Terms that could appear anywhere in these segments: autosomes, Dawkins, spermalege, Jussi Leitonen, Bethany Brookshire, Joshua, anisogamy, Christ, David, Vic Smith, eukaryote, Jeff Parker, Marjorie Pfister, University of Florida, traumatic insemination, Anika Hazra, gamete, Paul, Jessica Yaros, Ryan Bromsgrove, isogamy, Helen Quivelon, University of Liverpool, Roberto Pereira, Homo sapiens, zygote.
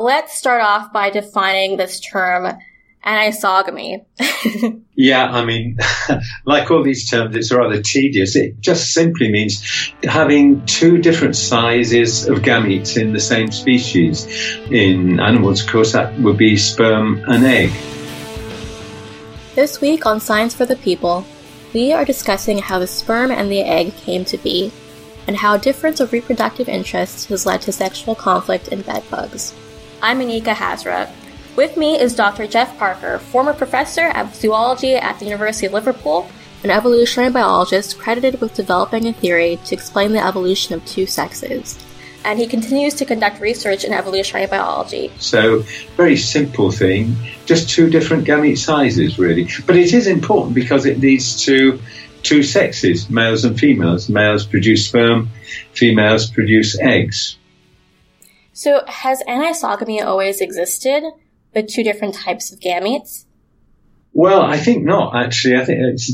Let's start off by defining this term anisogamy. Yeah, I mean, like all these terms, it's rather tedious. It just simply means having two different sizes of gametes in the same species. In animals, of course, that would be sperm and egg. This week on Science for the People, we are discussing how the sperm and the egg came to be, and how difference of reproductive interests has led to sexual conflict in bedbugs. I'm Anika Hazra. With me is Dr. Jeff Parker, former professor of zoology at the University of Liverpool, an evolutionary biologist credited with developing a theory to explain the evolution of two sexes. And he continues to conduct research in evolutionary biology. So, very simple thing, just two different gamete sizes, really. But it is important because it leads to two sexes, males and females. Males produce sperm, females produce eggs. So, has anisogamy always existed? The two different types of gametes? Well, I think not, actually. I think it's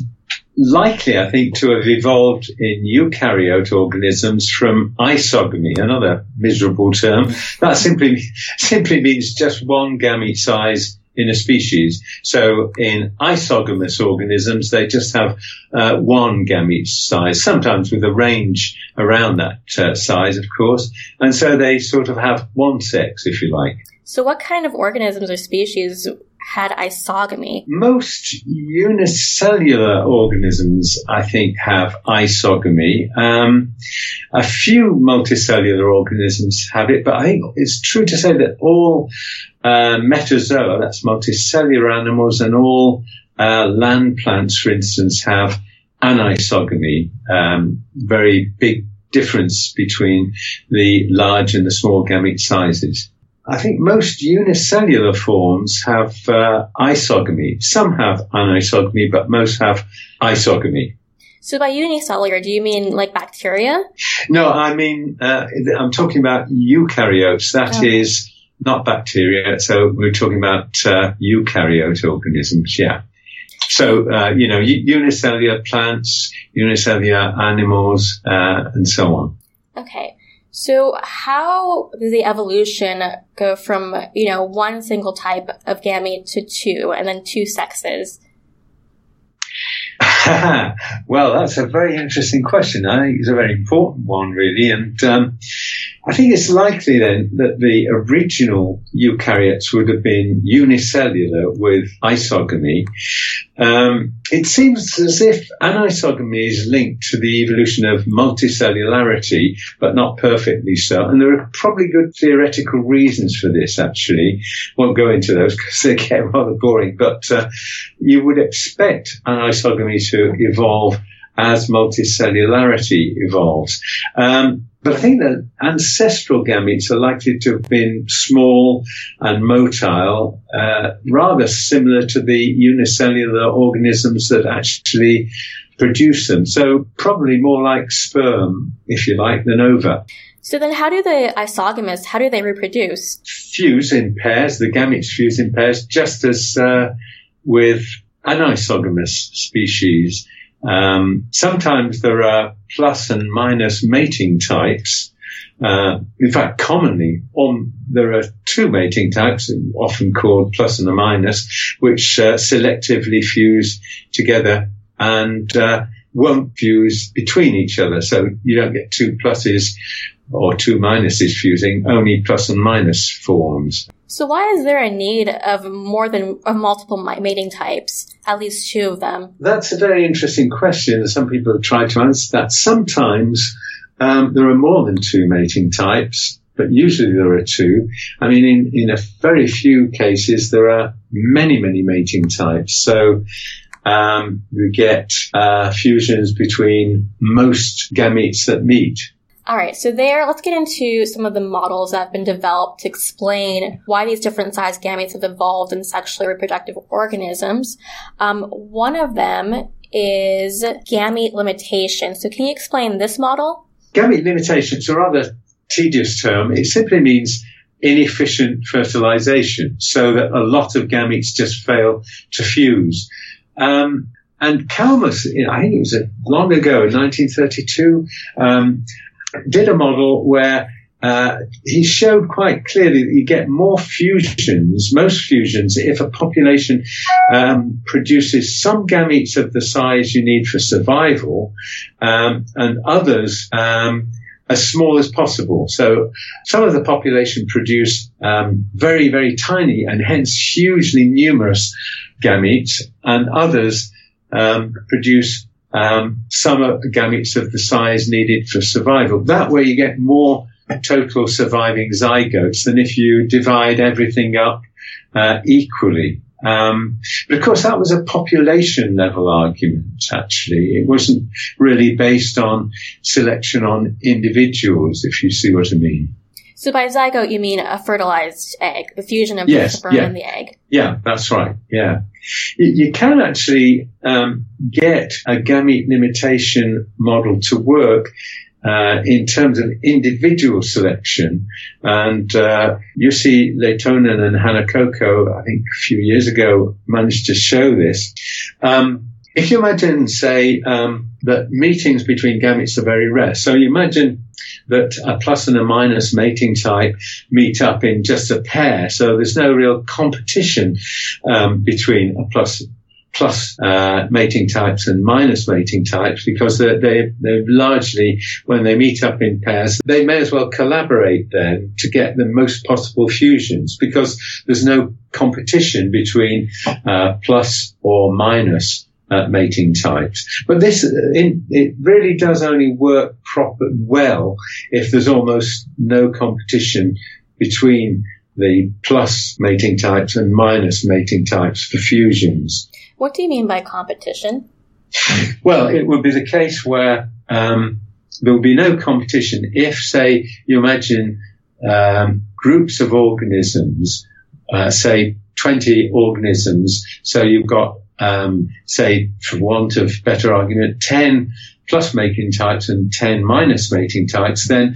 likely, to have evolved in eukaryote organisms from isogamy, another miserable term. That simply means just one gamete size in a species. So in isogamous organisms, they just have one gamete size, sometimes with a range around that size, of course. And so they sort of have one sex, if you like. So what kind of organisms or species had isogamy? Most unicellular organisms, I think, have isogamy. A few multicellular organisms have it, but I think it's true to say that all metazoa, that's multicellular animals, and all land plants, for instance, have anisogamy, very big difference between the large and the small gamete sizes. I think most unicellular forms have isogamy. Some have anisogamy, but most have isogamy. So by unicellular, do you mean like bacteria? No, I mean, I'm talking about eukaryotes. That is not bacteria. So we're talking about eukaryote organisms, yeah. So, unicellular plants, unicellular animals, and so on. Okay. So how did the evolution go from, one single type of gamete to two and then two sexes? Well, that's a very interesting question. I think it's a very important one, really. And I think it's likely then that the original eukaryotes would have been unicellular with isogamy. It seems as if anisogamy is linked to the evolution of multicellularity, but not perfectly so. And there are probably good theoretical reasons for this, actually. Won't go into those because they get rather boring. But you would expect anisogamy to evolve as multicellularity evolves. But I think that ancestral gametes are likely to have been small and motile, rather similar to the unicellular organisms that actually produce them. So probably more like sperm, if you like, than ova. So then how do the isogamous, how do they reproduce? Fuse in pairs. The gametes fuse in pairs, just as with anisogamous species. Sometimes there are plus and minus mating types. In fact, commonly there are two mating types, often called plus and a minus, which selectively fuse together and won't fuse between each other. So you don't get two pluses or two minuses fusing, only plus and minus forms. So why is there a need of more than multiple mating types, at least two of them? That's a very interesting question that some people have tried to answer that. Sometimes there are more than two mating types, but usually there are two. I mean, in a very few cases, there are many, many mating types. So you get fusions between most gametes that meet. All right, so let's get into some of the models that have been developed to explain why these different size gametes have evolved in sexually reproductive organisms. One of them is gamete limitation. So can you explain this model? Gamete limitation is a rather tedious term. It simply means inefficient fertilization, so that a lot of gametes just fail to fuse. And Kalmus, I think it was long ago, in 1932, did a model where He showed quite clearly that you get more fusions, most fusions, if a population produces some gametes of the size you need for survival, and others as small as possible. So some of the population produce very, very tiny and hence hugely numerous gametes, and others produce some gametes of the size needed for survival. That way you get more total surviving zygotes than if you divide everything up equally. But of course that was a population level argument, actually. It wasn't really based on selection on individuals, if you see what I mean. So by zygote, you mean a fertilized egg, the fusion of the sperm and the egg. Yeah, that's right. Yeah. You can actually get a gamete limitation model to work in terms of individual selection. And Jussi Leitonen and Hanna Kokko, I think a few years ago, managed to show this. If you imagine, say, that meetings between gametes are very rare. So you imagine that a plus and a minus mating type meet up in just a pair. So there's no real competition between a plus mating types and minus mating types, because they largely, when they meet up in pairs, they may as well collaborate then to get the most possible fusions, because there's no competition between plus or minus mating types. But this, it really does only work well if there's almost no competition between the plus mating types and minus mating types for fusions. What do you mean by competition? Well, it would be the case where there would be no competition if, say, you imagine groups of organisms, say 20 organisms, so you've got say, for want of better argument, 10 plus mating types and 10 minus mating types, then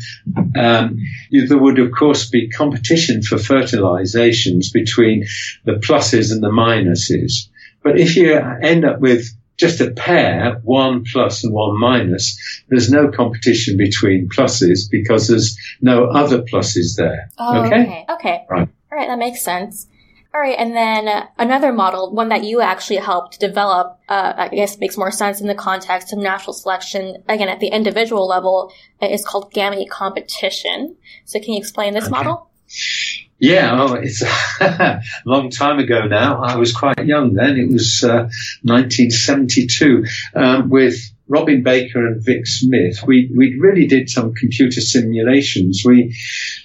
there would, of course, be competition for fertilizations between the pluses and the minuses. But if you end up with just a pair, one plus and one minus, there's no competition between pluses because there's no other pluses there. Oh, okay. Right. All right, that makes sense. All right, and then another model, one that you actually helped develop, I guess makes more sense in the context of natural selection, again, at the individual level, is called gamete competition. So can you explain this model? Yeah, it's a long time ago now. I was quite young then. It was 1972 with Robin Baker and Vic Smith. We really did some computer simulations. We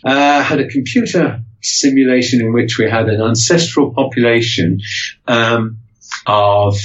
had a computer simulation in which we had an ancestral population of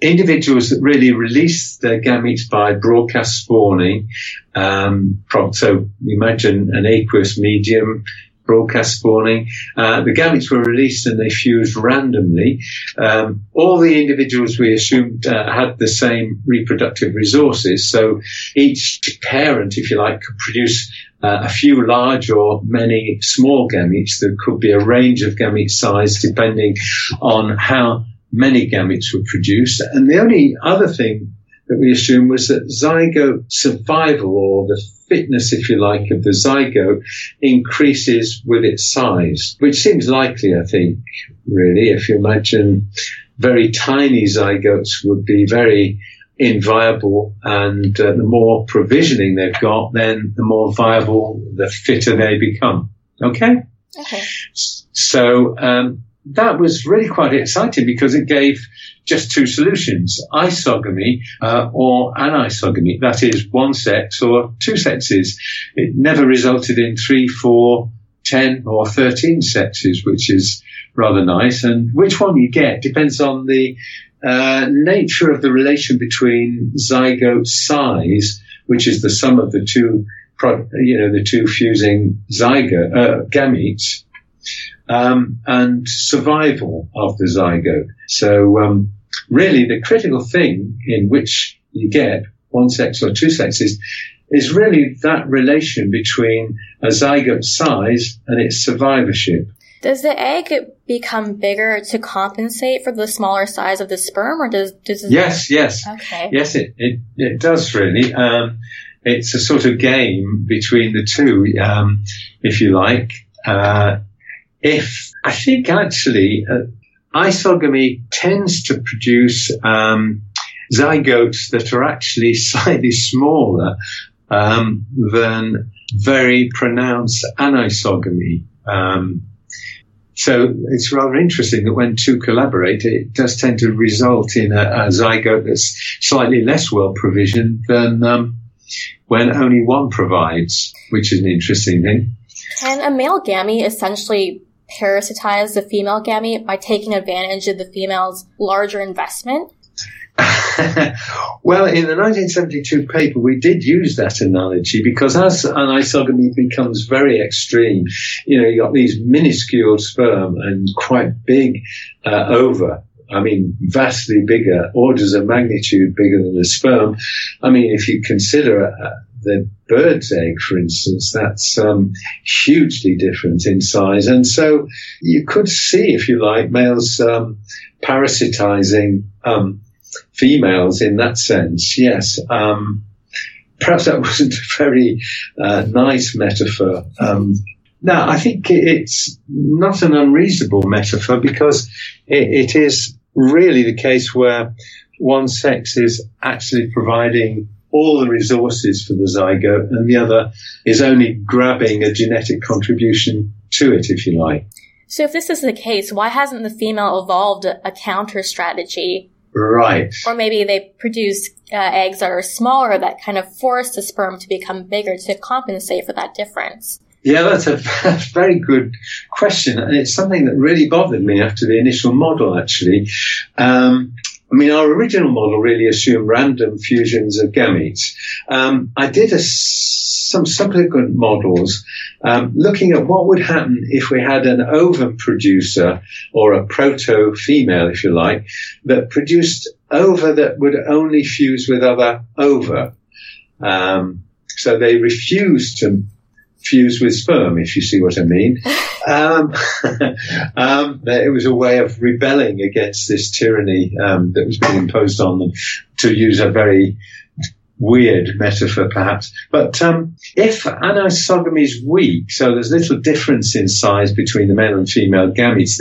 individuals that really released their gametes by broadcast spawning. So imagine an aqueous medium, broadcast spawning. The gametes were released and they fused randomly. All the individuals we assumed had the same reproductive resources, so each parent, if you like, could produce a few large or many small gametes. There could be a range of gamete size depending on how many gametes were produced. And the only other thing that we assumed was that zygote survival, or the fitness, if you like, of the zygote increases with its size, which seems likely, I think, really. If you imagine very tiny zygotes would be very inviable, and the more provisioning they've got, then the more viable, the fitter they become. Okay. So that was really quite exciting because it gave just two solutions: isogamy or anisogamy. That is, one sex or two sexes. It never resulted in 3, 4, 10, or 13 sexes, which is rather nice. And which one you get depends on the nature of the relation between zygote size, which is the sum of the two, the two fusing zygote gametes, and survival of the zygote. So really, the critical thing in which you get one sex or two sexes is really that relation between a zygote size and its survivorship. Does the egg become bigger to compensate for the smaller size of the sperm, or does it? Yes. Okay. Yes, it does really. it's a sort of game between the two, if you like. I think actually isogamy tends to produce zygotes that are actually slightly smaller than very pronounced anisogamy. So it's rather interesting that when two collaborate, it does tend to result in a zygote that's slightly less well-provisioned than when only one provides, which is an interesting thing. Can a male gamete essentially parasitize the female gamete by taking advantage of the female's larger investment? Well, in the 1972 paper, we did use that analogy, because as an isogamy becomes very extreme, you got these minuscule sperm and quite big ova. I mean, vastly bigger, orders of magnitude bigger than the sperm. I mean, if you consider the bird's egg, for instance, that's hugely different in size. And so you could see, if you like, males parasitizing females in that sense, yes. Perhaps that wasn't a very nice metaphor. No, I think it's not an unreasonable metaphor, because it is really the case where one sex is actually providing all the resources for the zygote and the other is only grabbing a genetic contribution to it, if you like. So if this is the case, why hasn't the female evolved a counter strategy? Right. Or maybe they produce eggs that are smaller that kind of force the sperm to become bigger to compensate for that difference. Yeah, that's a very good question. And it's something that really bothered me after the initial model, actually. I mean, our original model really assumed random fusions of gametes. I did some subsequent models looking at what would happen if we had an ovum producer, or a proto-female, if you like, that produced ova that would only fuse with other ova. So they refused to fuse with sperm, if you see what I mean. It was a way of rebelling against this tyranny that was being imposed on them, to use a very weird metaphor, perhaps. But if anisogamy is weak, so there's little difference in size between the male and female gametes,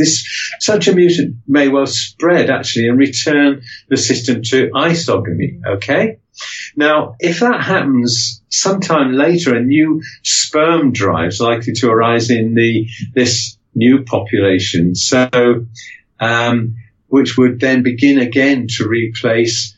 such a mutant may well spread, actually, and return the system to isogamy, okay? Now, if that happens sometime later, a new sperm drive is likely to arise in this new population, so which would then begin again to replace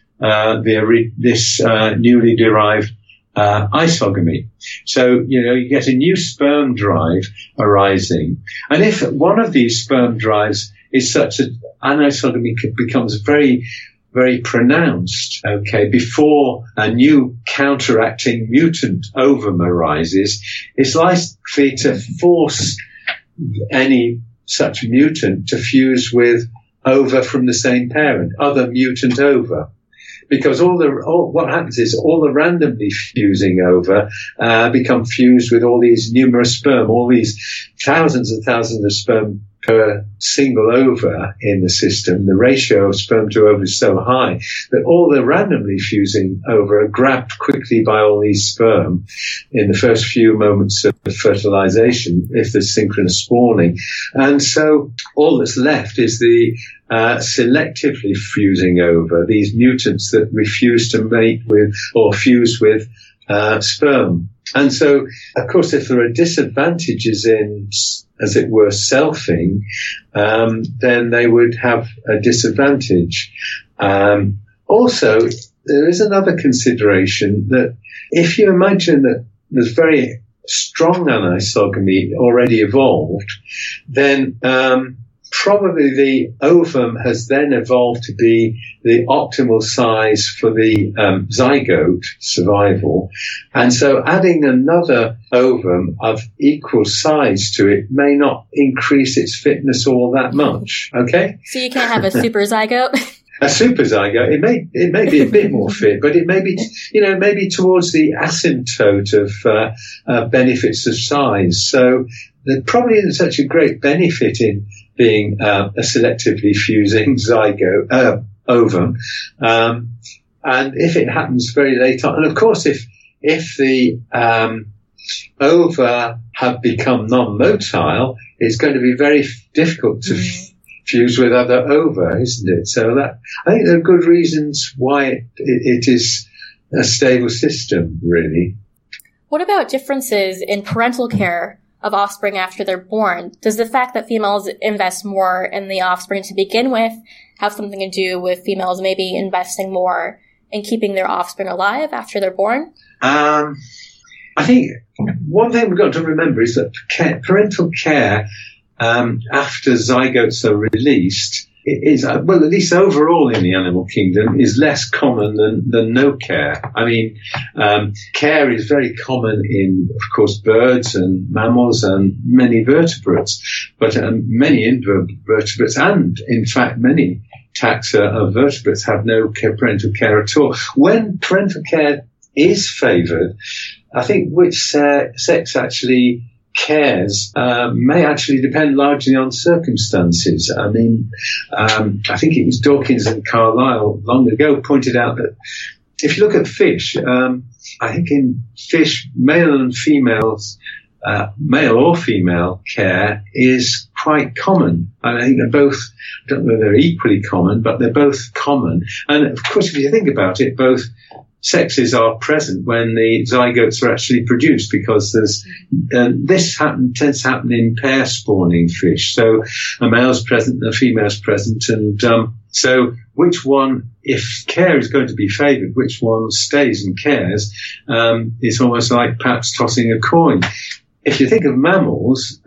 this newly derived isogamy. So, you get a new sperm drive arising. And if one of these sperm drives is such that anisogamy becomes very very pronounced, okay, before a new counteracting mutant ovum arises, it's likely to force any such mutant to fuse with ova from the same parent, other mutant ova. Because what happens is all the randomly fusing ova become fused with all these numerous sperm, all these thousands and thousands of sperm per single ova in the system. The ratio of sperm to ova is so high that all the randomly fusing ova are grabbed quickly by all these sperm in the first few moments of fertilization, if there's synchronous spawning. And so all that's left is the selectively fusing ova, these mutants that refuse to mate with or fuse with sperm. And so, of course, if there are disadvantages in, as it were, selfing, then they would have a disadvantage. Also, there is another consideration that if you imagine that there's very strong anisogamy already evolved, then probably the ovum has then evolved to be the optimal size for the zygote survival. And so adding another ovum of equal size to it may not increase its fitness all that much. Okay? So you can't have a super zygote? A superzygote, it may be a bit more fit, but it may be, maybe towards the asymptote of benefits of size. So there probably isn't such a great benefit in being a selectively fusing zygote ovum, and if it happens very late on, and of course if if the ova have become non-motile, it's going to be very difficult to fuse with other ova, isn't it? So that, I think there are good reasons why it is a stable system, really. What about differences in parental care of offspring after they're born? Does the fact that females invest more in the offspring to begin with have something to do with females maybe investing more in keeping their offspring alive after they're born? I think one thing we've got to remember is that parental care after zygotes are released is, well, at least overall in the animal kingdom, is less common than no care. I mean, care is very common in, of course, birds and mammals and many vertebrates, but many invertebrates and, in fact, many taxa of vertebrates have no parental care at all. When parental care is favoured, I think which sex actually cares may actually depend largely on circumstances. I mean, I think it was Dawkins and Carlisle long ago pointed out that if you look at fish, I think in fish, male and females, male or female care is quite common. And I think they're both, I don't know if they're equally common, but they're both common. And of course, if you think about it, both sexes are present when the zygotes are actually produced, because there's tends to happen in pair spawning fish. So a male's present and a female's present, and so which one, if care is going to be favoured, which one stays and cares, it's almost like perhaps tossing a coin. If you think of mammals,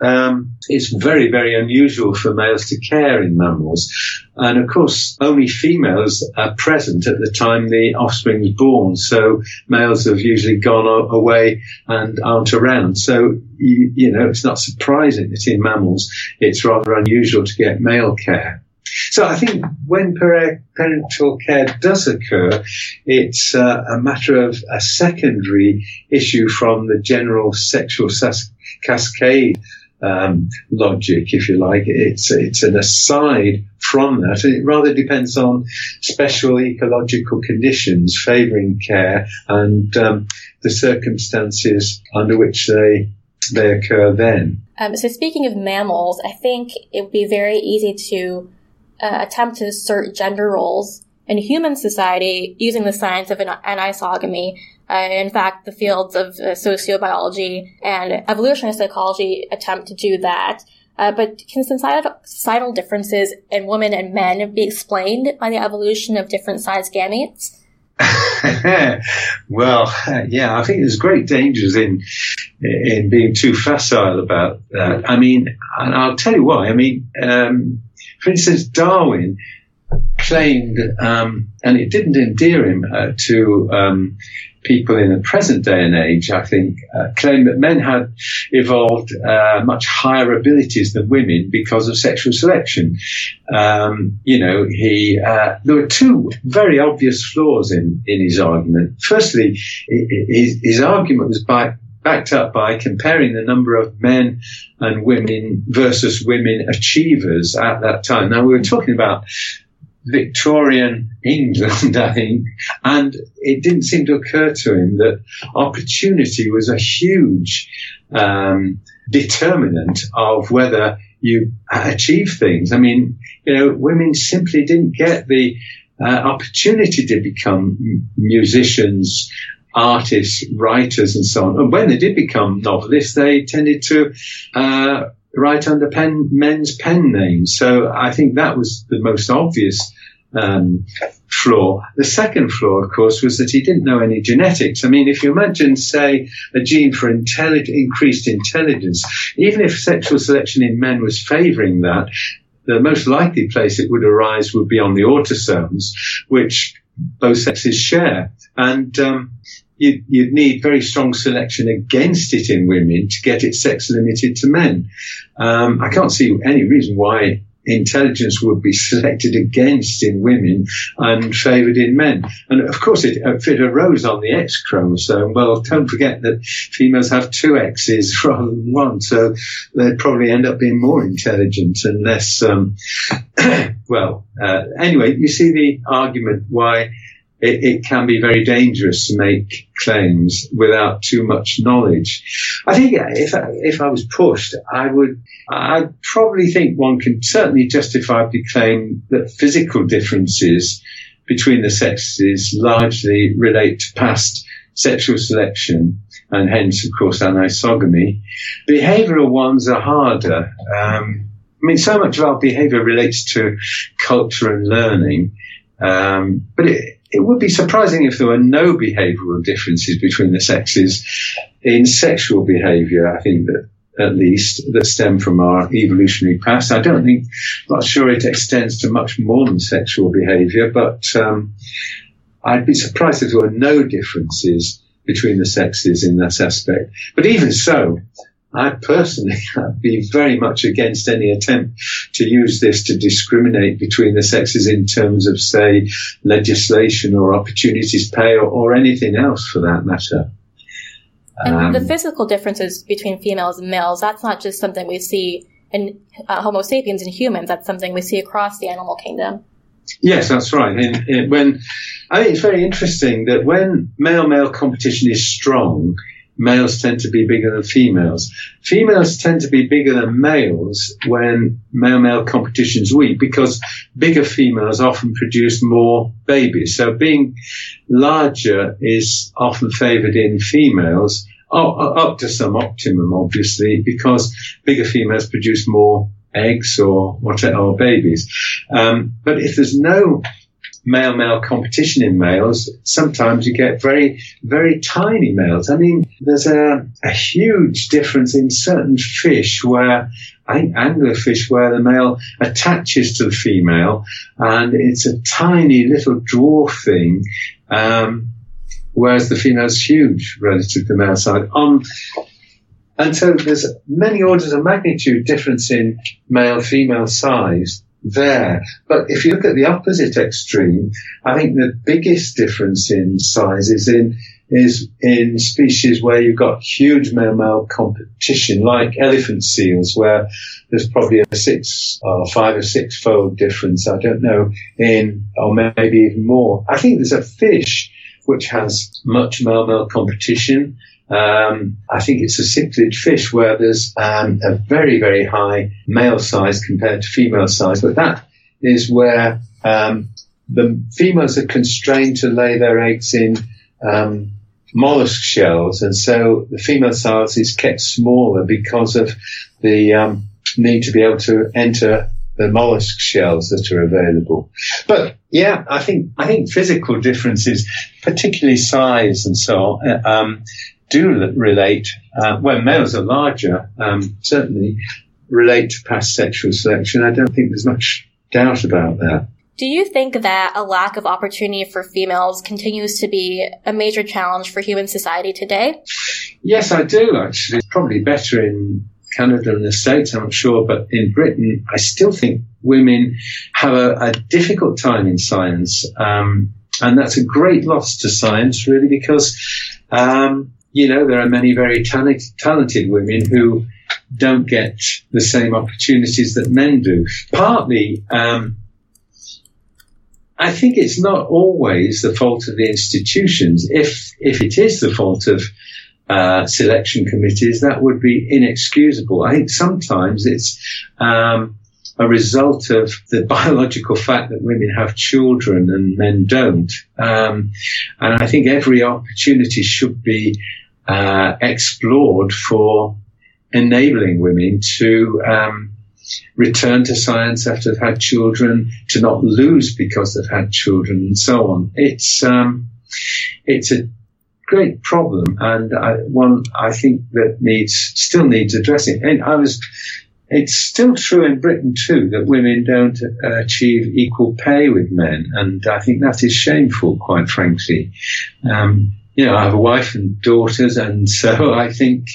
it's very, very unusual for males to care in mammals. And, of course, only females are present at the time the offspring is born. So males have usually gone away and aren't around. So, you know, it's not surprising that in mammals it's rather unusual to get male care. So I think when parental care does occur, it's a matter of a secondary issue from the general sexual cascade logic, if you like. It's an aside from that, and it rather depends on special ecological conditions favouring care and the circumstances under which they occur then. So speaking of mammals, I think it would be very easy to attempt to assert gender roles in human society using the science of anisogamy. In fact, the fields of sociobiology and evolutionary psychology attempt to do that. But can societal differences in women and men be explained by the evolution of different size gametes? Well, yeah, I think there's great dangers in being too facile about that. I mean, and I'll tell you why. I mean, for instance, Darwin claimed, and it didn't endear him to people in the present day and age, I think, claimed that men had evolved much higher abilities than women because of sexual selection. You know, there were two very obvious flaws in his argument. Firstly, his argument was backed up by comparing the number of men and women versus women achievers at that time. Now, we were talking about Victorian England, I think, and it didn't seem to occur to him that opportunity was a huge determinant of whether you achieve things. I mean, you know, women simply didn't get the opportunity to become musicians, artists, writers, and so on. And when they did become novelists, they tended to write under men's pen names. So I think that was the most obvious flaw. The second flaw, of course, was that he didn't know any genetics. I mean, if you imagine, say, a gene for increased intelligence, even if sexual selection in men was favouring that, the most likely place it would arise would be on the autosomes, which both sexes share. And you'd need very strong selection against it in women to get it sex limited to men. I can't see any reason why intelligence would be selected against in women and favoured in men. And of course, if it arose on the X chromosome, well, don't forget that females have two X's rather than one, so they'd probably end up being more intelligent and less. Anyway, you see the argument why it can be very dangerous to make claims without too much knowledge. I think if I was pushed, I'd probably think one can certainly justifiably claim that physical differences between the sexes largely relate to past sexual selection and hence, of course, anisogamy. Behavioral ones are harder. I mean, so much of our behavior relates to culture and learning. But it would be surprising if there were no behavioral differences between the sexes in sexual behavior, I think, that at least, that stem from our evolutionary past. I'm not sure it extends to much more than sexual behavior, but I'd be surprised if there were no differences between the sexes in this aspect. But even so, I personally would be very much against any attempt to use this to discriminate between the sexes in terms of, say, legislation or opportunities pay or anything else for that matter. And the physical differences between females and males, that's not just something we see in Homo sapiens and humans. That's something we see across the animal kingdom. Yes, that's right. I think it's very interesting that when male-male competition is strong, males tend to be bigger than females. Females tend to be bigger than males when male-male competition is weak, because bigger females often produce more babies. So being larger is often favoured in females, up to some optimum, obviously, because bigger females produce more eggs or babies. But if there's no male-male competition in males, sometimes you get very, very tiny males. I mean, there's a huge difference in certain fish where, I think anglerfish, where the male attaches to the female and it's a tiny little dwarf thing, whereas the female's huge relative to the male side. And so there's many orders of magnitude difference in male-female size there. But if you look at the opposite extreme, I think the biggest difference in size is in species where you've got huge male-male competition, like elephant seals, where there's probably a 5 or 6-fold difference, I don't know, or maybe even more. I think there's a fish which has much male-male competition. I think it's a cichlid fish where there's a very, very high male size compared to female size, but that is where the females are constrained to lay their eggs in mollusk shells, and so the female size is kept smaller because of the need to be able to enter the mollusk shells that are available. But yeah, I think physical differences, particularly size and so on, do relate, when males are larger, certainly relate to past sexual selection. I don't think there's much doubt about that. Do you think that a lack of opportunity for females continues to be a major challenge for human society today? Yes, I do, actually. It's probably better in Canada and the States, I'm sure, but in Britain, I still think women have a difficult time in science, and that's a great loss to science, really, because there are many very talented women who don't get the same opportunities that men do. Partly, I think it's not always the fault of the institutions. If it is the fault of selection committees, that would be inexcusable. I think sometimes it's a result of the biological fact that women have children and men don't. And I think every opportunity should be explored for enabling women to return to science after they've had children, to not lose because they've had children, and so on. It's a great problem, and one I think that still needs addressing. And it's still true in Britain too that women don't achieve equal pay with men, and I think that is shameful, quite frankly. I have a wife and daughters, and so I think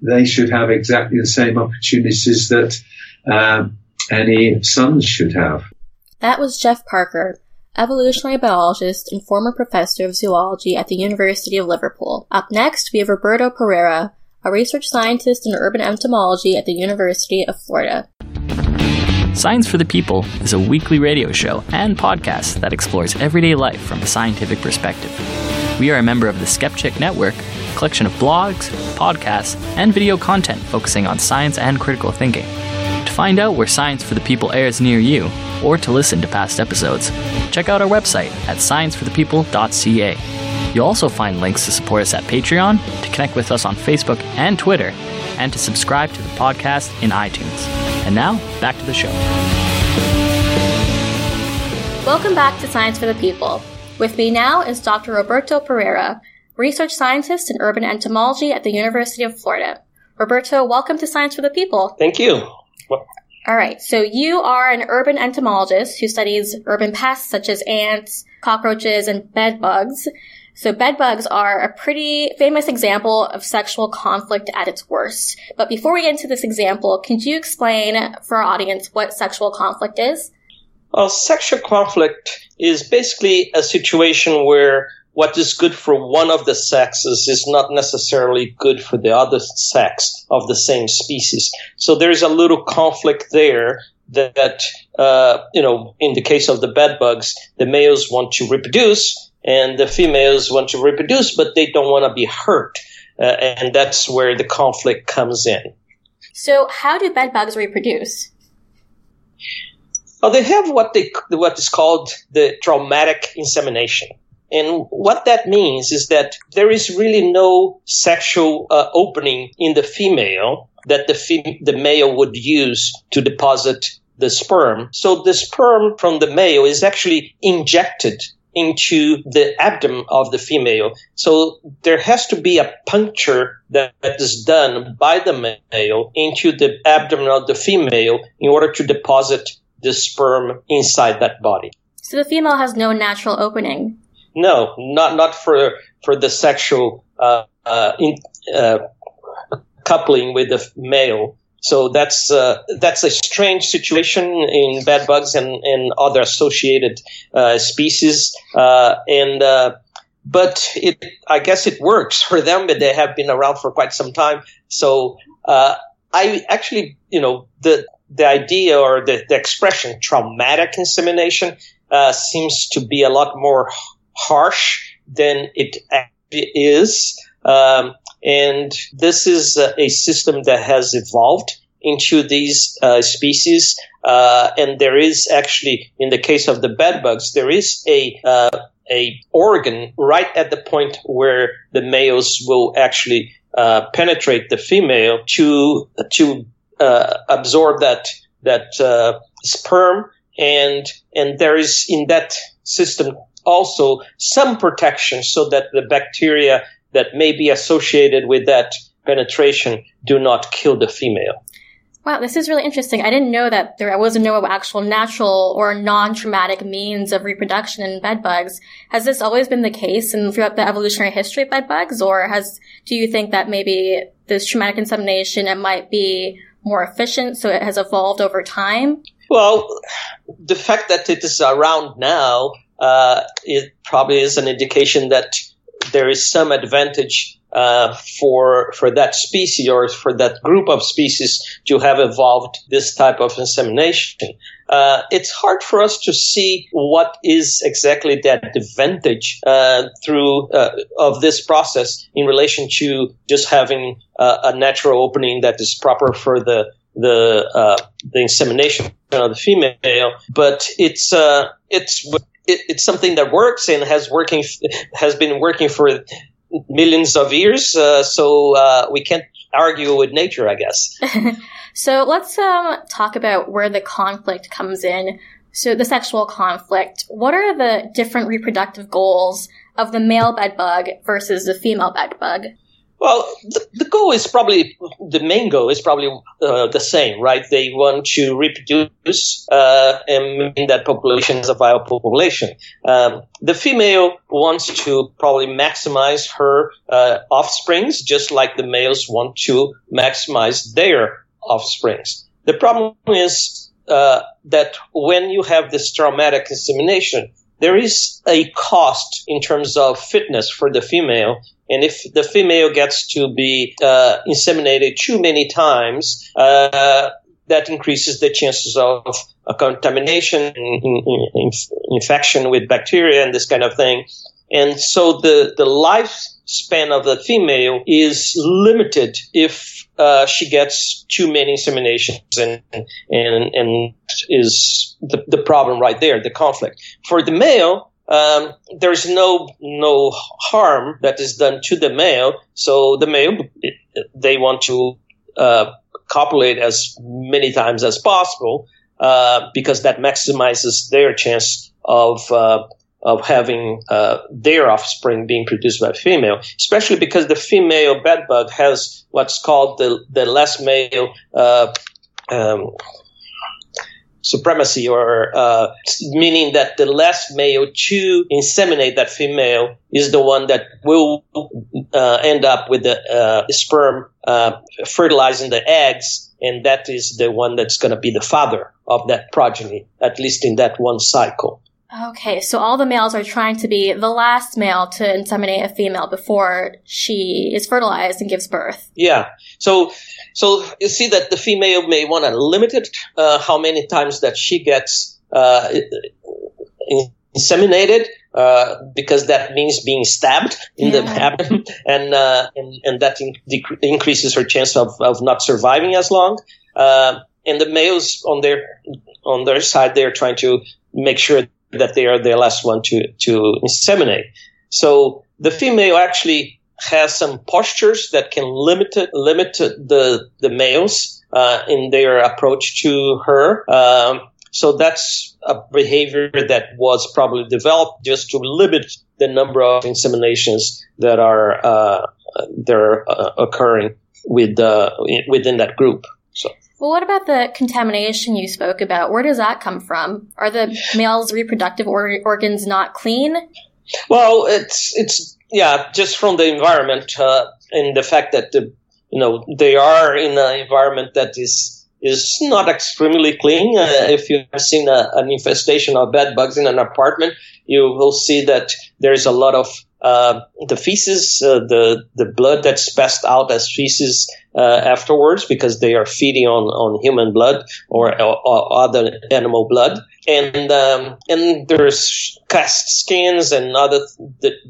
they should have exactly the same opportunities that any sons should have. That was Jeff Parker, evolutionary biologist and former professor of zoology at the University of Liverpool. Up next, we have Roberto Pereira, a research scientist in urban entomology at the University of Florida. Science for the People is a weekly radio show and podcast that explores everyday life from a scientific perspective. We are a member of the Skepchick Network, a collection of blogs, podcasts, and video content focusing on science and critical thinking. To find out where Science for the People airs near you, or to listen to past episodes, check out our website at scienceforthepeople.ca. You'll also find links to support us at Patreon, to connect with us on Facebook and Twitter, and to subscribe to the podcast in iTunes. And now, back to the show. Welcome back to Science for the People. With me now is Dr. Roberto Pereira, research scientist in urban entomology at the University of Florida. Roberto, welcome to Science for the People. Thank you. All right, so you are an urban entomologist who studies urban pests such as ants, cockroaches, and bed bugs. So bed bugs are a pretty famous example of sexual conflict at its worst. But before we get into this example, could you explain for our audience what sexual conflict is? Well, sexual conflict is basically a situation where what is good for one of the sexes is not necessarily good for the other sex of the same species. So there's a little conflict there that, in the case of the bed bugs, the males want to reproduce and the females want to reproduce, but they don't want to be hurt. And that's where the conflict comes in. So how do bed bugs reproduce? Well, they have what is called the traumatic insemination. And what that means is that there is really no sexual opening in the female that the male would use to deposit the sperm. So the sperm from the male is actually injected into the abdomen of the female. So there has to be a puncture that is done by the male into the abdomen of the female in order to deposit the sperm inside that body. So the female has no natural opening. No, not for the sexual coupling with the male. So that's a strange situation in bed bugs and other associated species. But I guess it works for them, but they have been around for quite some time. So I actually, the idea or the expression traumatic insemination seems to be a lot more harsh than it actually is. And this is a system that has evolved into these species. And there is actually, in the case of the bed bugs, there is a organ right at the point where the males will actually penetrate the female to absorb that sperm. And there is in that system also some protection so that the bacteria that may be associated with that penetration do not kill the female. Wow, this is really interesting. I didn't know that there wasn't no actual natural or non-traumatic means of reproduction in bed bugs. Has this always been the case and throughout the evolutionary history of bed bugs, or do you think that maybe this traumatic insemination, it might be more efficient, so it has evolved over time? Well, the fact that it is around now, it probably is an indication that there is some advantage for that species or for that group of species to have evolved this type of insemination. It's hard for us to see what is exactly that advantage of this process in relation to just having a natural opening that is proper for the insemination of the female. But it's something that works and has been working for millions of years, so we can't argue with nature, I guess. So let's talk about where the conflict comes in. So the sexual conflict. What are the different reproductive goals of the male bed bug versus the female bed bug? Well, the main goal is probably the same, right? They want to reproduce, and that population is a viable population. The female wants to probably maximize her offsprings, just like the males want to maximize their offsprings. The problem is that when you have this traumatic insemination, there is a cost in terms of fitness for the female. And if the female gets to be inseminated too many times, that increases the chances of a contamination, infection with bacteria and this kind of thing. And so the lifespan of the female is limited if she gets too many inseminations, and is the problem right there, the conflict. For the male, there is no harm that is done to the male. So the male, they want to copulate as many times as possible because that maximizes their chance of having their offspring being produced by a female, especially because the female bedbug has what's called the less male supremacy, or meaning that the less male to inseminate that female is the one that will end up with the sperm fertilizing the eggs, and that is the one that's going to be the father of that progeny, at least in that one cycle. Okay, so all the males are trying to be the last male to inseminate a female before she is fertilized and gives birth. Yeah, so you see that the female may want to limit how many times that she gets inseminated, because that means being stabbed in the abdomen, and that increases her chance of not surviving as long. And the males on their side, they're trying to make sure that they are the last one to inseminate. So the female actually has some postures that can limit the males in their approach to her. So that's a behavior that was probably developed just to limit the number of inseminations that are occurring within that group. So. Well, what about the contamination you spoke about? Where does that come from? Are the male's reproductive organs not clean? Well, it's just from the environment and the fact that they are in an environment that is not extremely clean. If you have seen an infestation of bed bugs in an apartment, you will see that there is a lot of the feces, the blood that's passed out as feces afterwards, because they are feeding on human blood or other animal blood, and there's cast skins and other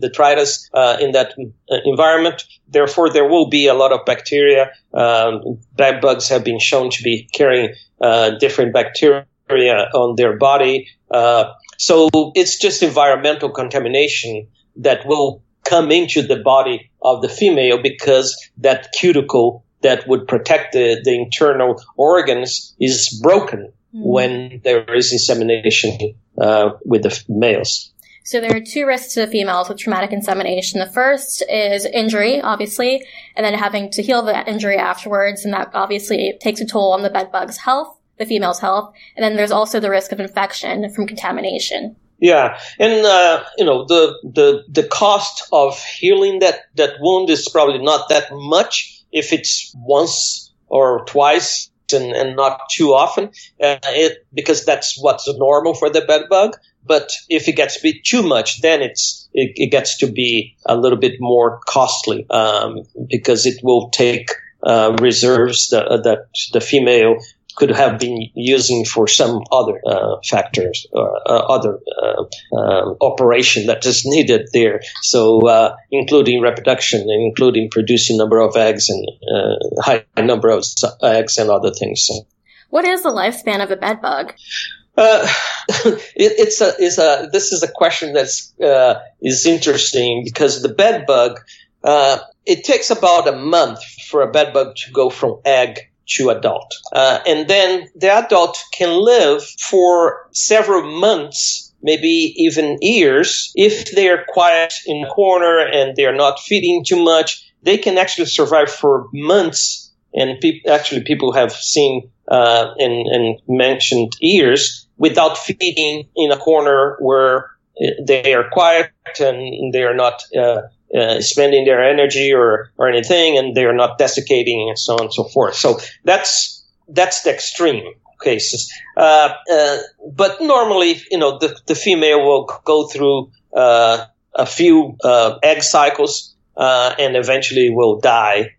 detritus in that environment. Therefore, there will be a lot of bacteria. Bed bugs have been shown to be carrying different bacteria on their body, so it's just environmental contamination that will come into the body of the female, because that cuticle that would protect the internal organs is broken when there is insemination with the males. So there are two risks to the females with traumatic insemination. The first is injury, obviously, and then having to heal the injury afterwards, and that obviously takes a toll on the bedbug's health, the female's health, and then there's also the risk of infection from contamination. Yeah, and the cost of healing that wound is probably not that much if it's once or twice and not too often, because that's what's normal for the bed bug. But if it gets to be too much, then it gets to be a little bit more costly, because it will take reserves that the female could have been using for some other factors or other operation that is needed there. So including reproduction, including producing number of eggs and high number of eggs and other things. So. What is the lifespan of a bed bug? This is a question that's is interesting, because the bed bug, it takes about a month for a bed bug to go from egg to adult. And then the adult can live for several months, maybe even years, if they're quiet in a corner and they're not feeding too much. They can actually survive for months, and people have seen and mentioned years without feeding in a corner where they are quiet and they are not spending their energy or anything, and they're not desiccating and so on and so forth. So that's the extreme cases. But normally, the female will go through a few egg cycles and eventually will die.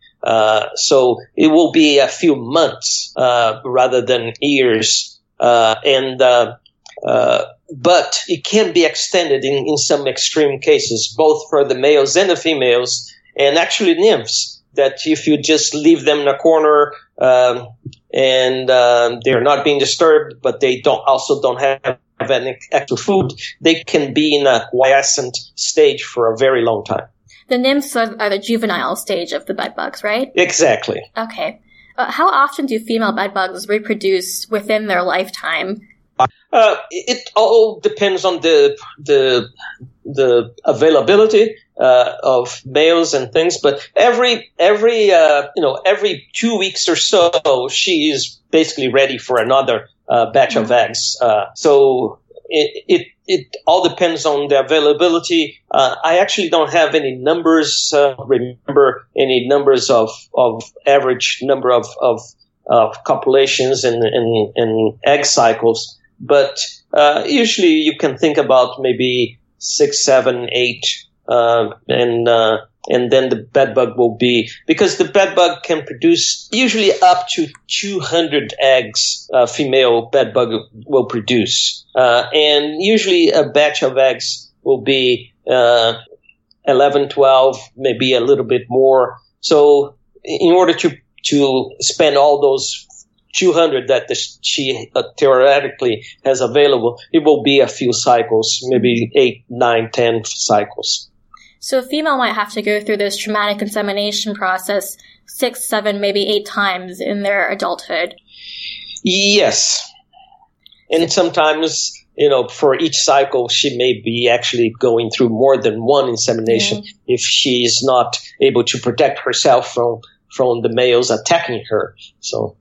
So it will be a few months rather than years. But it can be extended in some extreme cases, both for the males and the females, and actually nymphs, that if you just leave them in a corner and they're not being disturbed, but they don't have any active food, they can be in a quiescent stage for a very long time. The nymphs are the juvenile stage of the bedbugs, right? Exactly. Okay. How often do female bedbugs reproduce within their lifetime? It all depends on the availability of males and things, but every 2 weeks or so, she is basically ready for another batch of eggs. So it all depends on the availability. I actually don't have any numbers. Remember any numbers of average number of copulations and egg cycles. But usually you can think about maybe 6, 7, 8, and then the bedbug will be, because the bedbug can produce usually up to 200 eggs. Female bedbug will produce, and usually a batch of eggs will be 11, 12, maybe a little bit more. So in order to spend all those 200 that she theoretically has available, it will be a few cycles, maybe 8, 9, 10 cycles. So a female might have to go through this traumatic insemination process 6, 7, maybe 8 times in their adulthood. Yes. And sometimes, for each cycle, she may be actually going through more than one insemination if she is not able to protect herself from the males attacking her. So.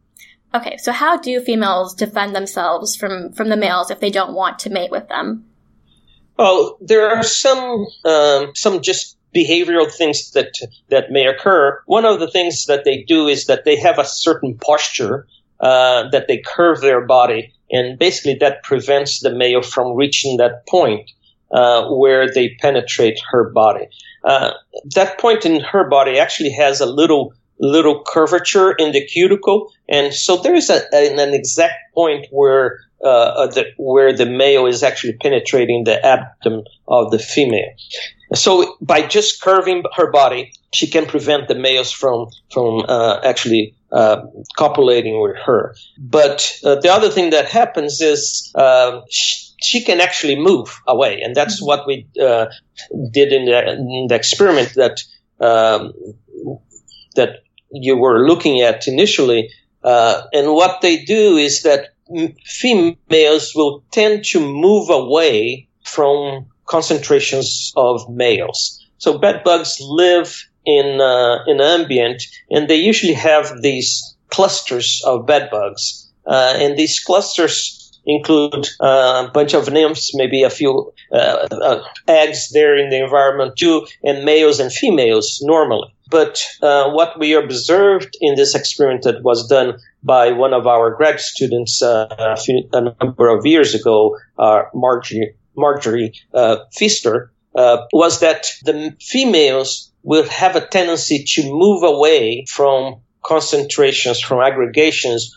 Okay, so how do females defend themselves from the males if they don't want to mate with them? Well, there are some just behavioral things that may occur. One of the things that they do is that they have a certain posture, that they curve their body, and basically that prevents the male from reaching that point where they penetrate her body. That point in her body actually has a little curvature in the cuticle, and so there is an exact point where the male is actually penetrating the abdomen of the female. So by just curving her body, she can prevent the males from actually copulating with her. But the other thing that happens is she can actually move away, and that's what we did in the experiment that you were looking at initially, and what they do is that females will tend to move away from concentrations of males. So bedbugs live in ambient, and they usually have these clusters of bedbugs, and these clusters include a bunch of nymphs, maybe a few eggs there in the environment too, and males and females normally. But what we observed in this experiment that was done by one of our grad students a number of years ago, Marjorie Pfister, was that the females will have a tendency to move away from concentrations, from aggregations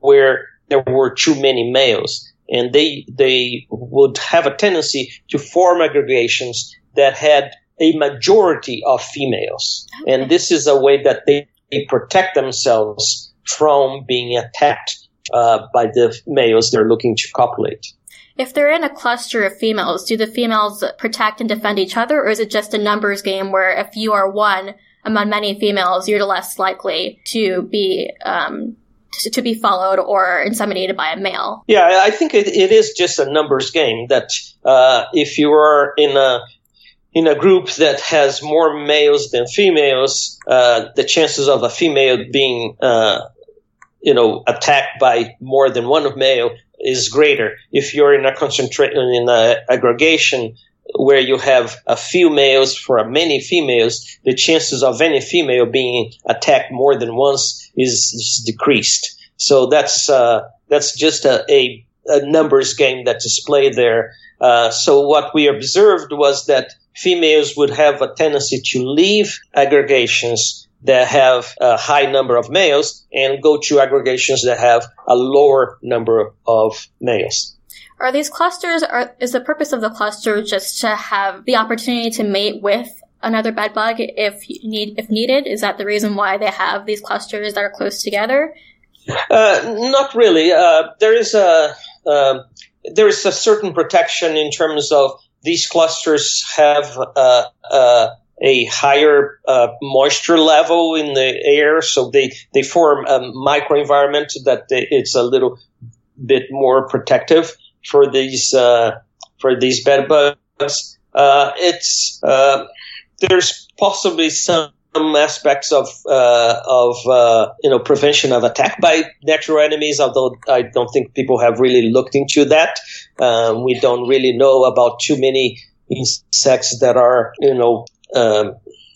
where there were too many males. And they would have a tendency to form aggregations that had a majority of females. Okay. And this is a way that they protect themselves from being attacked by the males they're looking to copulate. If they're in a cluster of females, do the females protect and defend each other, or is it just a numbers game where if you are one among many females, you're less likely to be to be followed or inseminated by a male? Yeah, I think it is just a numbers game, that if you are in a group that has more males than females, the chances of a female being, attacked by more than one male is greater. If you're in a aggregation where you have a few males for many females, the chances of any female being attacked more than once is decreased. So that's just a numbers game that is played there. So what we observed was that females would have a tendency to leave aggregations that have a high number of males and go to aggregations that have a lower number of males. Are these clusters, is the purpose of the cluster just to have the opportunity to mate with another bed bug if needed? Is that the reason why they have these clusters that are close together? Not really. There is a certain protection in terms of these clusters have a higher moisture level in the air, so they form a microenvironment it's a little bit more protective for these bed bugs. There's possibly some aspects of prevention of attack by natural enemies, although I don't think people have really looked into that. We don't really know about too many insects that are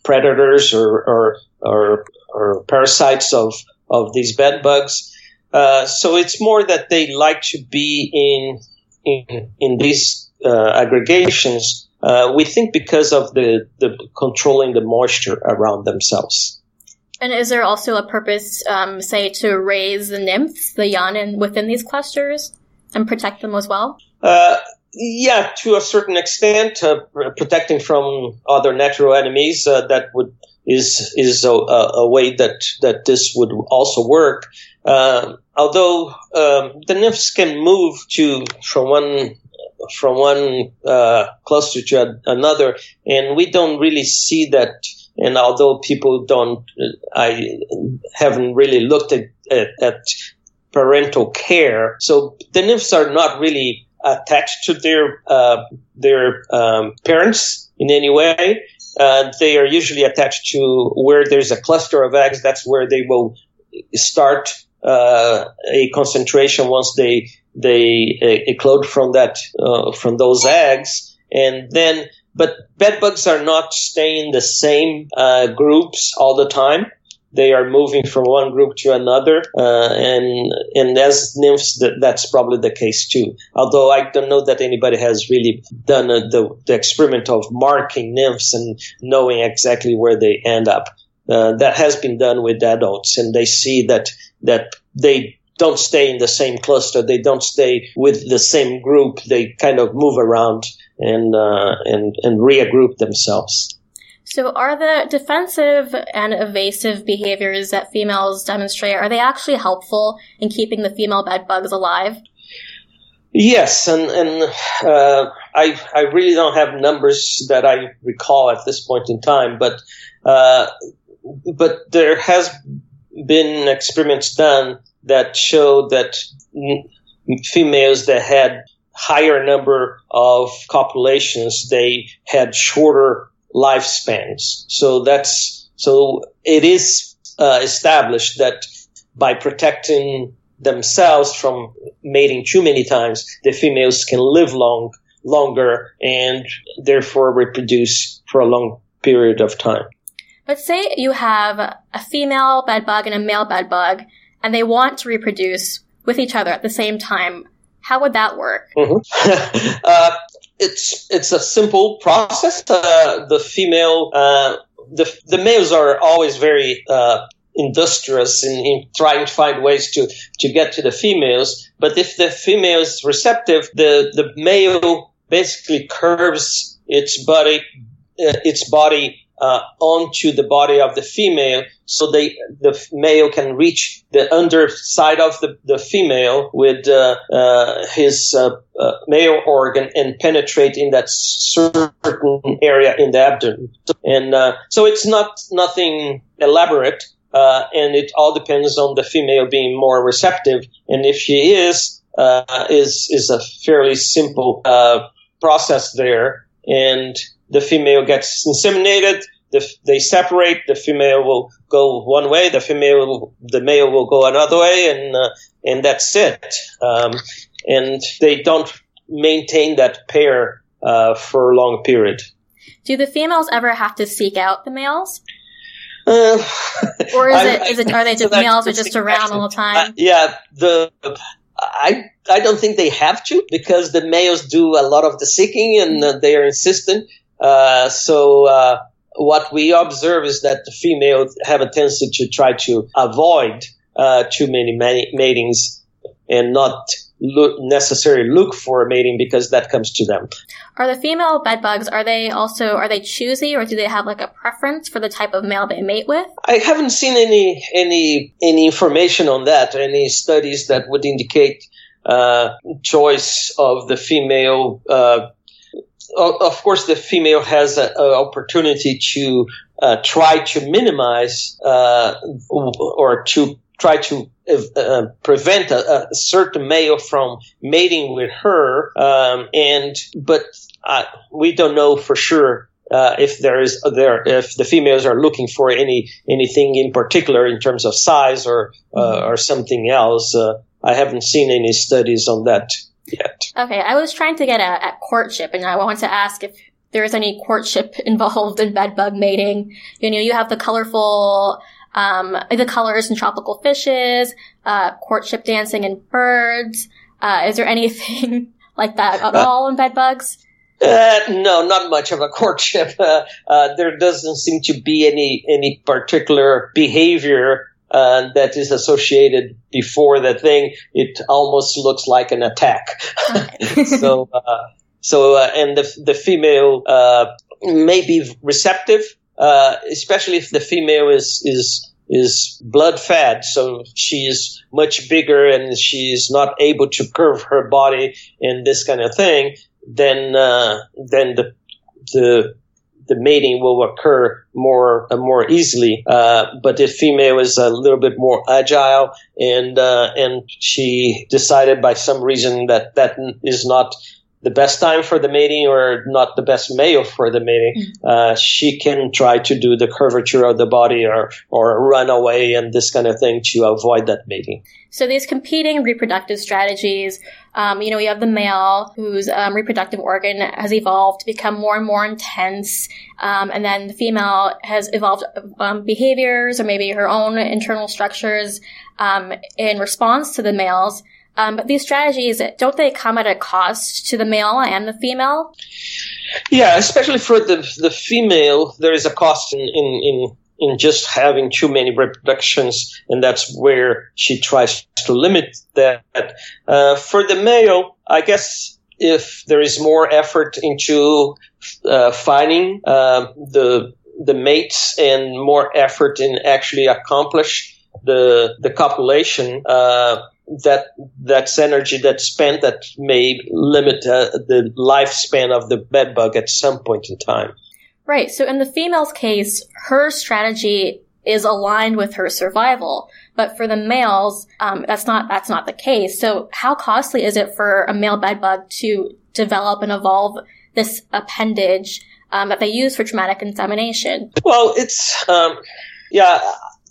predators or parasites of these bed bugs. So it's more that they like to be in these aggregations. We think because of the controlling the moisture around themselves. And is there also a purpose, say, to raise the nymphs, the young, within these clusters and protect them as well? Yeah, to a certain extent, protecting from other natural enemies. That is a way that this would also work. Although the nymphs can move from one cluster to another, and we don't really see that. And although people don't, I haven't really looked at parental care. So the nymphs are not really attached to their parents in any way. They are usually attached to where there's a cluster of eggs. That's where they will start a concentration once they eclode from those eggs, and then. But bed bugs are not staying in the same groups all the time. They are moving from one group to another, and as nymphs, that's probably the case too. Although I don't know that anybody has really done the experiment of marking nymphs and knowing exactly where they end up. That has been done with adults, and they see that they don't stay in the same cluster. They don't stay with the same group. They kind of move around and reagroup themselves. So are the defensive and evasive behaviors that females demonstrate, are they actually helpful in keeping the female bed bugs alive? Yes, and I really don't have numbers that I recall at this point in time, but there has been experiments done that showed that females that had higher number of copulations, they had shorter lifespans. So it is established that by protecting themselves from mating too many times, the females can live longer and therefore reproduce for a long period of time. Let's say you have a female bedbug and a male bedbug, and they want to reproduce with each other at the same time. How would that work? Mm-hmm. It's a simple process. The males are always very industrious in trying to find ways to get to the females. But if the female is receptive, the male basically curves its body onto the body of the female, so the male can reach the underside of the female with his male organ and penetrate in that certain area in the abdomen. And so it's nothing elaborate, and it all depends on the female being more receptive. And if she is a fairly simple process there, and the female gets inseminated. They separate. The female will go one way. The male will go another way, and that's it. And they don't maintain that pair for a long period. Do the females ever have to seek out the males? Are they just males are just around all the time? I don't think they have to, because the males do a lot of the seeking and they are insistent. Uh, so, uh, what we observe is that the females have a tendency to try to avoid too many matings and not necessarily look for a mating because that comes to them. Are the female bedbugs, are they choosy, or do they have like a preference for the type of male they mate with? I haven't seen any information on that, any studies that would indicate choice of the female. Of course, the female has an opportunity to try to minimize or to try to prevent a certain male from mating with her, but we don't know for sure if the females are looking for anything in particular in terms of size or something else. I haven't seen any studies on that yet. Okay, I was trying to get at courtship, and I wanted to ask if there is any courtship involved in bedbug mating. You know, you have the colorful. The colors in tropical fishes, courtship dancing in birds. Is there anything like that at all in bedbugs? No, not much of a courtship. There doesn't seem to be any particular behavior that is associated before the thing. It almost looks like an attack. Okay. And the female may be receptive. Especially if the female is blood fed, so she is much bigger and she is not able to curve her body and this kind of thing, then the mating will occur more easily. But the female is a little bit more agile, and she decided by some reason that is not the best time for the mating or not the best male for the mating, she can try to do the curvature of the body or run away and this kind of thing to avoid that mating. So these competing reproductive strategies, you have the male whose reproductive organ has evolved to become more and more intense, and then the female has evolved behaviors or maybe her own internal structures in response to the male's. But these strategies, don't they come at a cost to the male and the female? Yeah, especially for the female, there is a cost in just having too many reproductions, and that's where she tries to limit that. For the male, I guess if there is more effort into finding the mates and more effort in actually accomplish the copulation, that's energy that's spent that may limit the lifespan of the bedbug at some point in time. Right. So in the female's case, her strategy is aligned with her survival. But for the males, that's not the case. So how costly is it for a male bedbug to develop and evolve this appendage that they use for traumatic insemination? Well, it's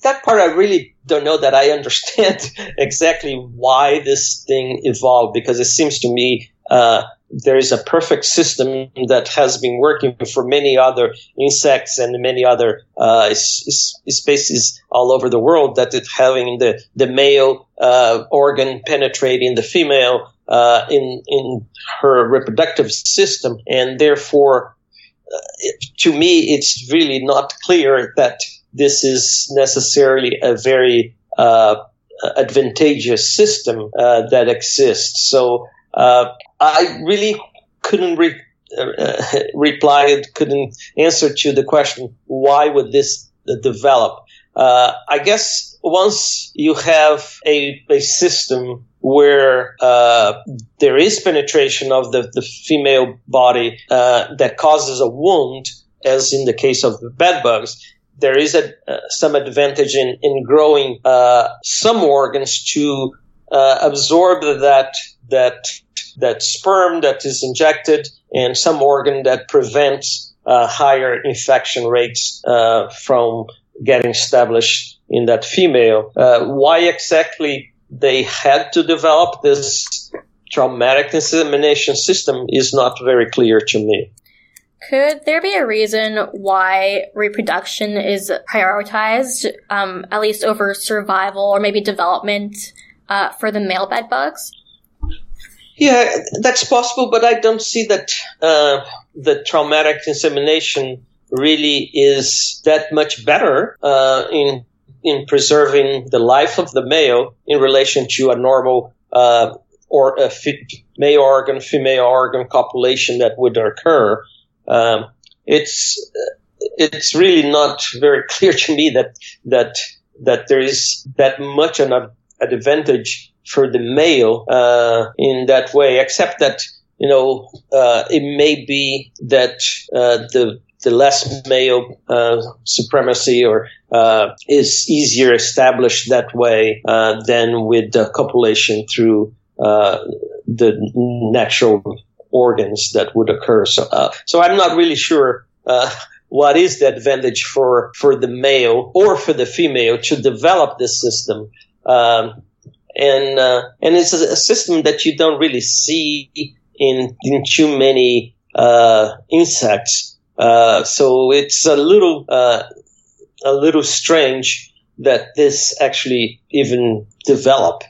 that part I really don't know that I understand exactly why this thing evolved, because it seems to me there is a perfect system that has been working for many other insects and many other species all over the world, that it's having the male organ penetrating the female in her reproductive system. And therefore, to me, it's really not clear that this is necessarily a very advantageous system that exists. So I really couldn't reply, couldn't answer to the question, why would this develop? I guess once you have a system where there is penetration of the female body that causes a wound, as in the case of the bedbugs, there is some advantage in growing some organs to absorb that sperm that is injected, and some organ that prevents higher infection rates from getting established in that female. Why exactly they had to develop this traumatic insemination system is not very clear to me. Could there be a reason why reproduction is prioritized, at least over survival or maybe development, for the male bedbugs? Yeah, that's possible, but I don't see that the traumatic insemination really is that much better in preserving the life of the male in relation to a normal or a male organ, female organ copulation that would occur. It's really not very clear to me that there is that much an advantage for the male in that way, except that it may be that the less male supremacy or is easier established that way than with the copulation through the natural organs that would occur. So I'm not really sure what is the advantage for the male or for the female to develop this system. And it's a system that you don't really see in too many insects. So it's a little strange that this actually even develop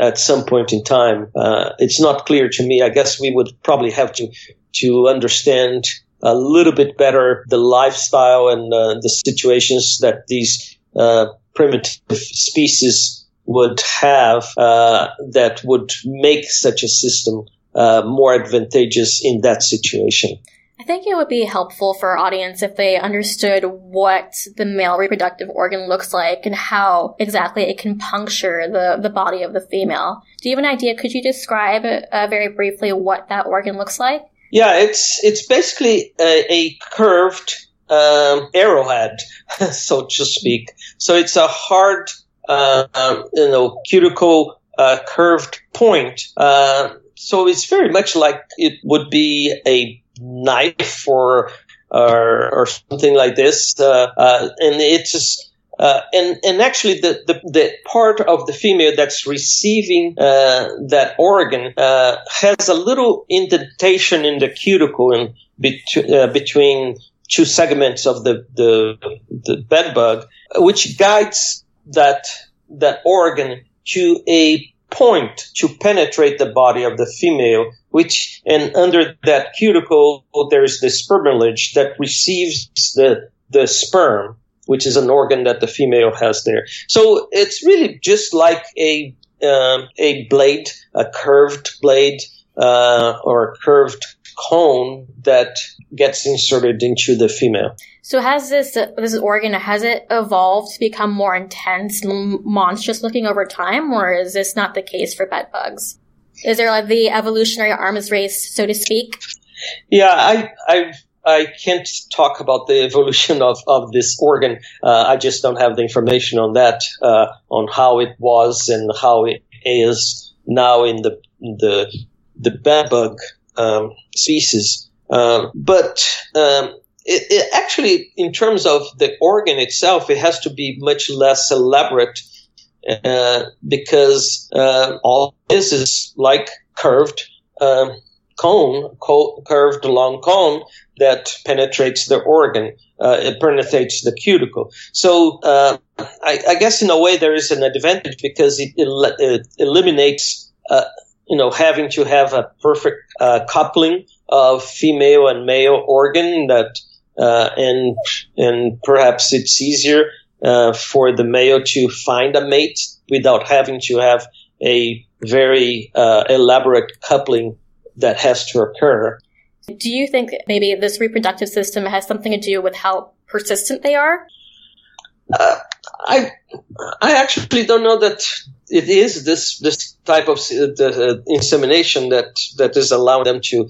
at some point in time. It's not clear to me. I guess we would probably have to understand a little bit better the lifestyle and the situations that these primitive species would have that would make such a system more advantageous in that situation. I think it would be helpful for our audience if they understood what the male reproductive organ looks like and how exactly it can puncture the body of the female. Do you have an idea? Could you describe very briefly what that organ looks like? Yeah, it's basically a curved arrowhead, so to speak. So it's a hard, cuticle curved point. So it's very much like it would be a knife or something like this, and it's just, and actually the part of the female that's receiving that organ has a little indentation in the cuticle in between two segments of the bed bug, which guides that organ to a point to penetrate the body of the female, and under that cuticle there's the spermalege that receives the sperm, which is an organ that the female has there. So it's really just like a blade, a curved blade or a curved cone that gets inserted into the female. So has this organ, has it evolved to become more intense and monstrous looking over time, or is this not the case for bed bugs? Is there like the evolutionary arms race, so to speak? Yeah, I can't talk about the evolution of this organ. I just don't have the information on that, on how it was and how it is now in the bed bug species. But it actually, in terms of the organ itself, it has to be much less elaborate because all this is like curved curved long cone that penetrates the organ. It penetrates the cuticle. So I guess in a way there is an advantage because it eliminates having to have a perfect coupling of female and male organ that and perhaps it's easier for the male to find a mate without having to have a very elaborate coupling that has to occur. Do you think maybe this reproductive system has something to do with how persistent they are? I actually don't know that it is this type of insemination that is allowing them to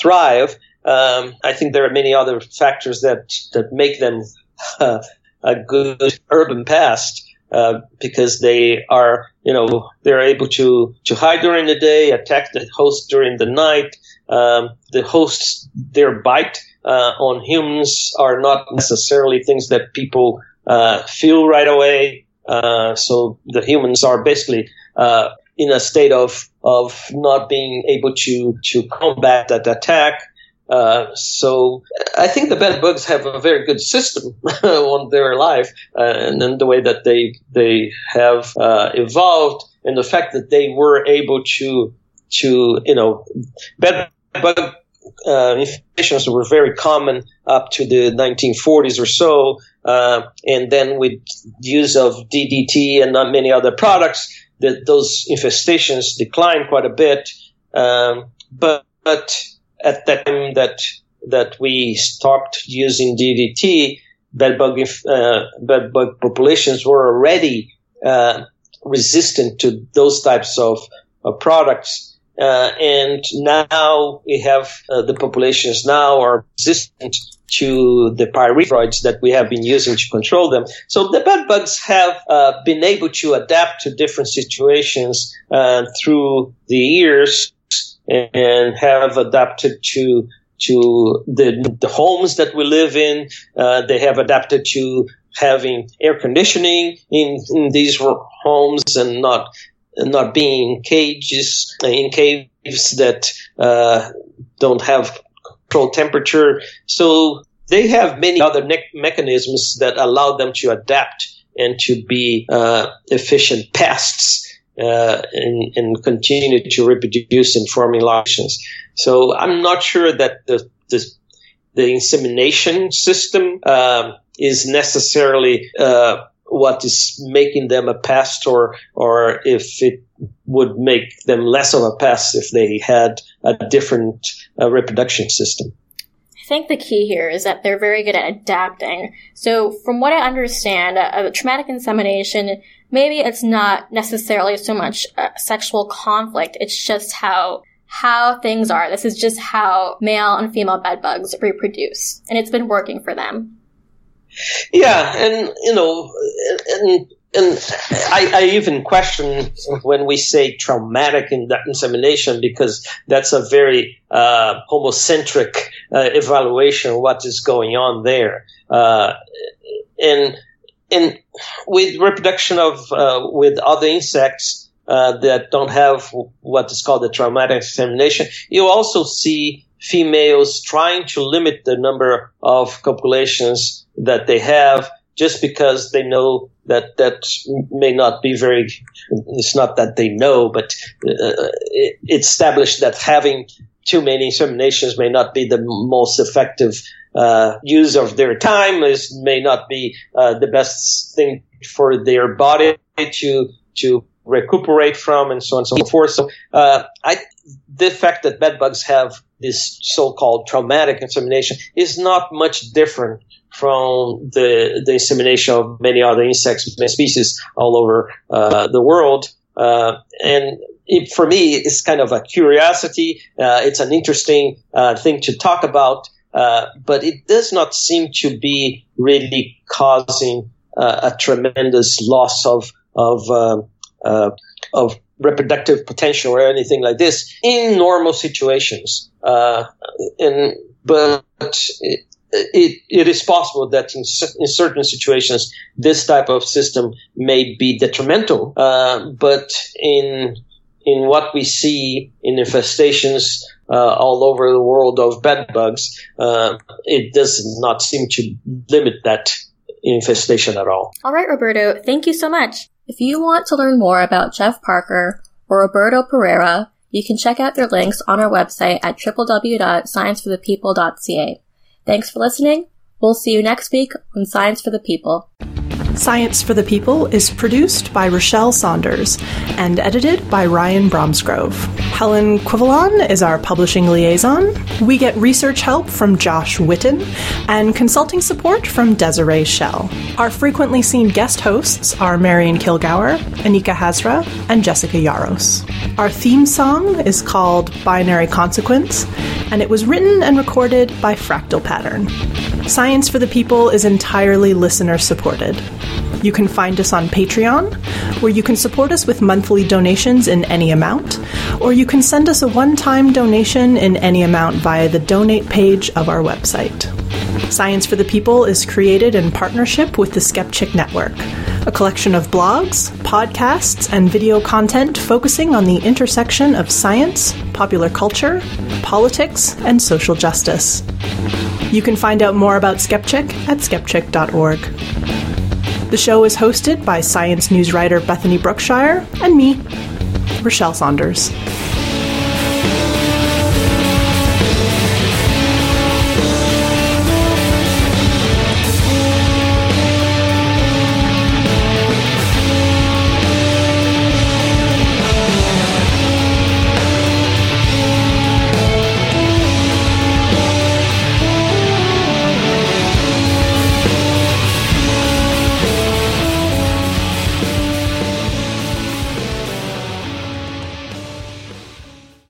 thrive. I think there are many other factors that make them a good urban pest because they are, they're able to hide during the day, attack the host during the night. The hosts, their bite on humans are not necessarily things that people feel right away. So the humans are basically in a state of not being able to combat that attack. So I think the bed bugs have a very good system on their life, and then the way that they have evolved, and the fact that they were able to bed bug infections were very common up to the 1940s or so, and then with use of DDT and not many other products, that those infestations declined quite a bit. But at the time that we stopped using DDT, bed bug populations were already resistant to those types of products. And now we have the populations now are resistant to the pyrethroids that we have been using to control them. So the bed bugs have been able to adapt to different situations through the years and have adapted to the homes that we live in. They have adapted to having air conditioning in these homes and not being in caves that don't have controlled temperature. So they have many other mechanisms that allow them to adapt and to be efficient pests and continue to reproduce and form larvations. So I'm not sure that the insemination system is necessarily what is making them a pest, or if it would make them less of a pest if they had a different reproduction system. I think the key here is that they're very good at adapting. So from what I understand, traumatic insemination, maybe it's not necessarily so much sexual conflict. It's just how things are. This is just how male and female bedbugs reproduce, and it's been working for them. Yeah, and I even question when we say traumatic insemination, because that's a very homocentric evaluation of what is going on there. And with reproduction with other insects that don't have what is called the traumatic insemination, you also see females trying to limit the number of copulations that they have, just because they know that may not be very, it's not that they know, but it's established that having too many inseminations may not be the most effective use of their time. It may not be the best thing for their body to recuperate from, and so on and so forth. So the fact that bed bugs have this so-called traumatic insemination is not much different from the insemination of many other insects, many species all over the world. For me, it's kind of a curiosity. It's an interesting thing to talk about, but it does not seem to be really causing a tremendous loss of reproductive potential or anything like this in normal situations. But it is possible that in certain situations, this type of system may be detrimental. But in what we see in infestations all over the world of bed bugs, it does not seem to limit that infestation at all. All right, Roberto, thank you so much. If you want to learn more about Jeff Parker or Roberto Pereira, you can check out their links on our website at www.scienceforthepeople.ca. Thanks for listening. We'll see you next week on Science for the People. Science for the People is produced by Rochelle Saunders and edited by Ryan Bromsgrove. Helen Quivelon is our publishing liaison. We get research help from Josh Witten and consulting support from Desiree Shell. Our frequently seen guest hosts are Marion Kilgour, Anika Hazra, and Jessica Yaros. Our theme song is called Binary Consequence, and it was written and recorded by Fractal Pattern. Science for the People is entirely listener-supported. You can find us on Patreon, where you can support us with monthly donations in any amount, or you can send us a one-time donation in any amount via the donate page of our website. Science for the People is created in partnership with the Skepchick Network, a collection of blogs, podcasts, and video content focusing on the intersection of science, popular culture, politics, and social justice. You can find out more about Skepchick at skepchick.org. The show is hosted by science news writer Bethany Brookshire and me, Rochelle Saunders.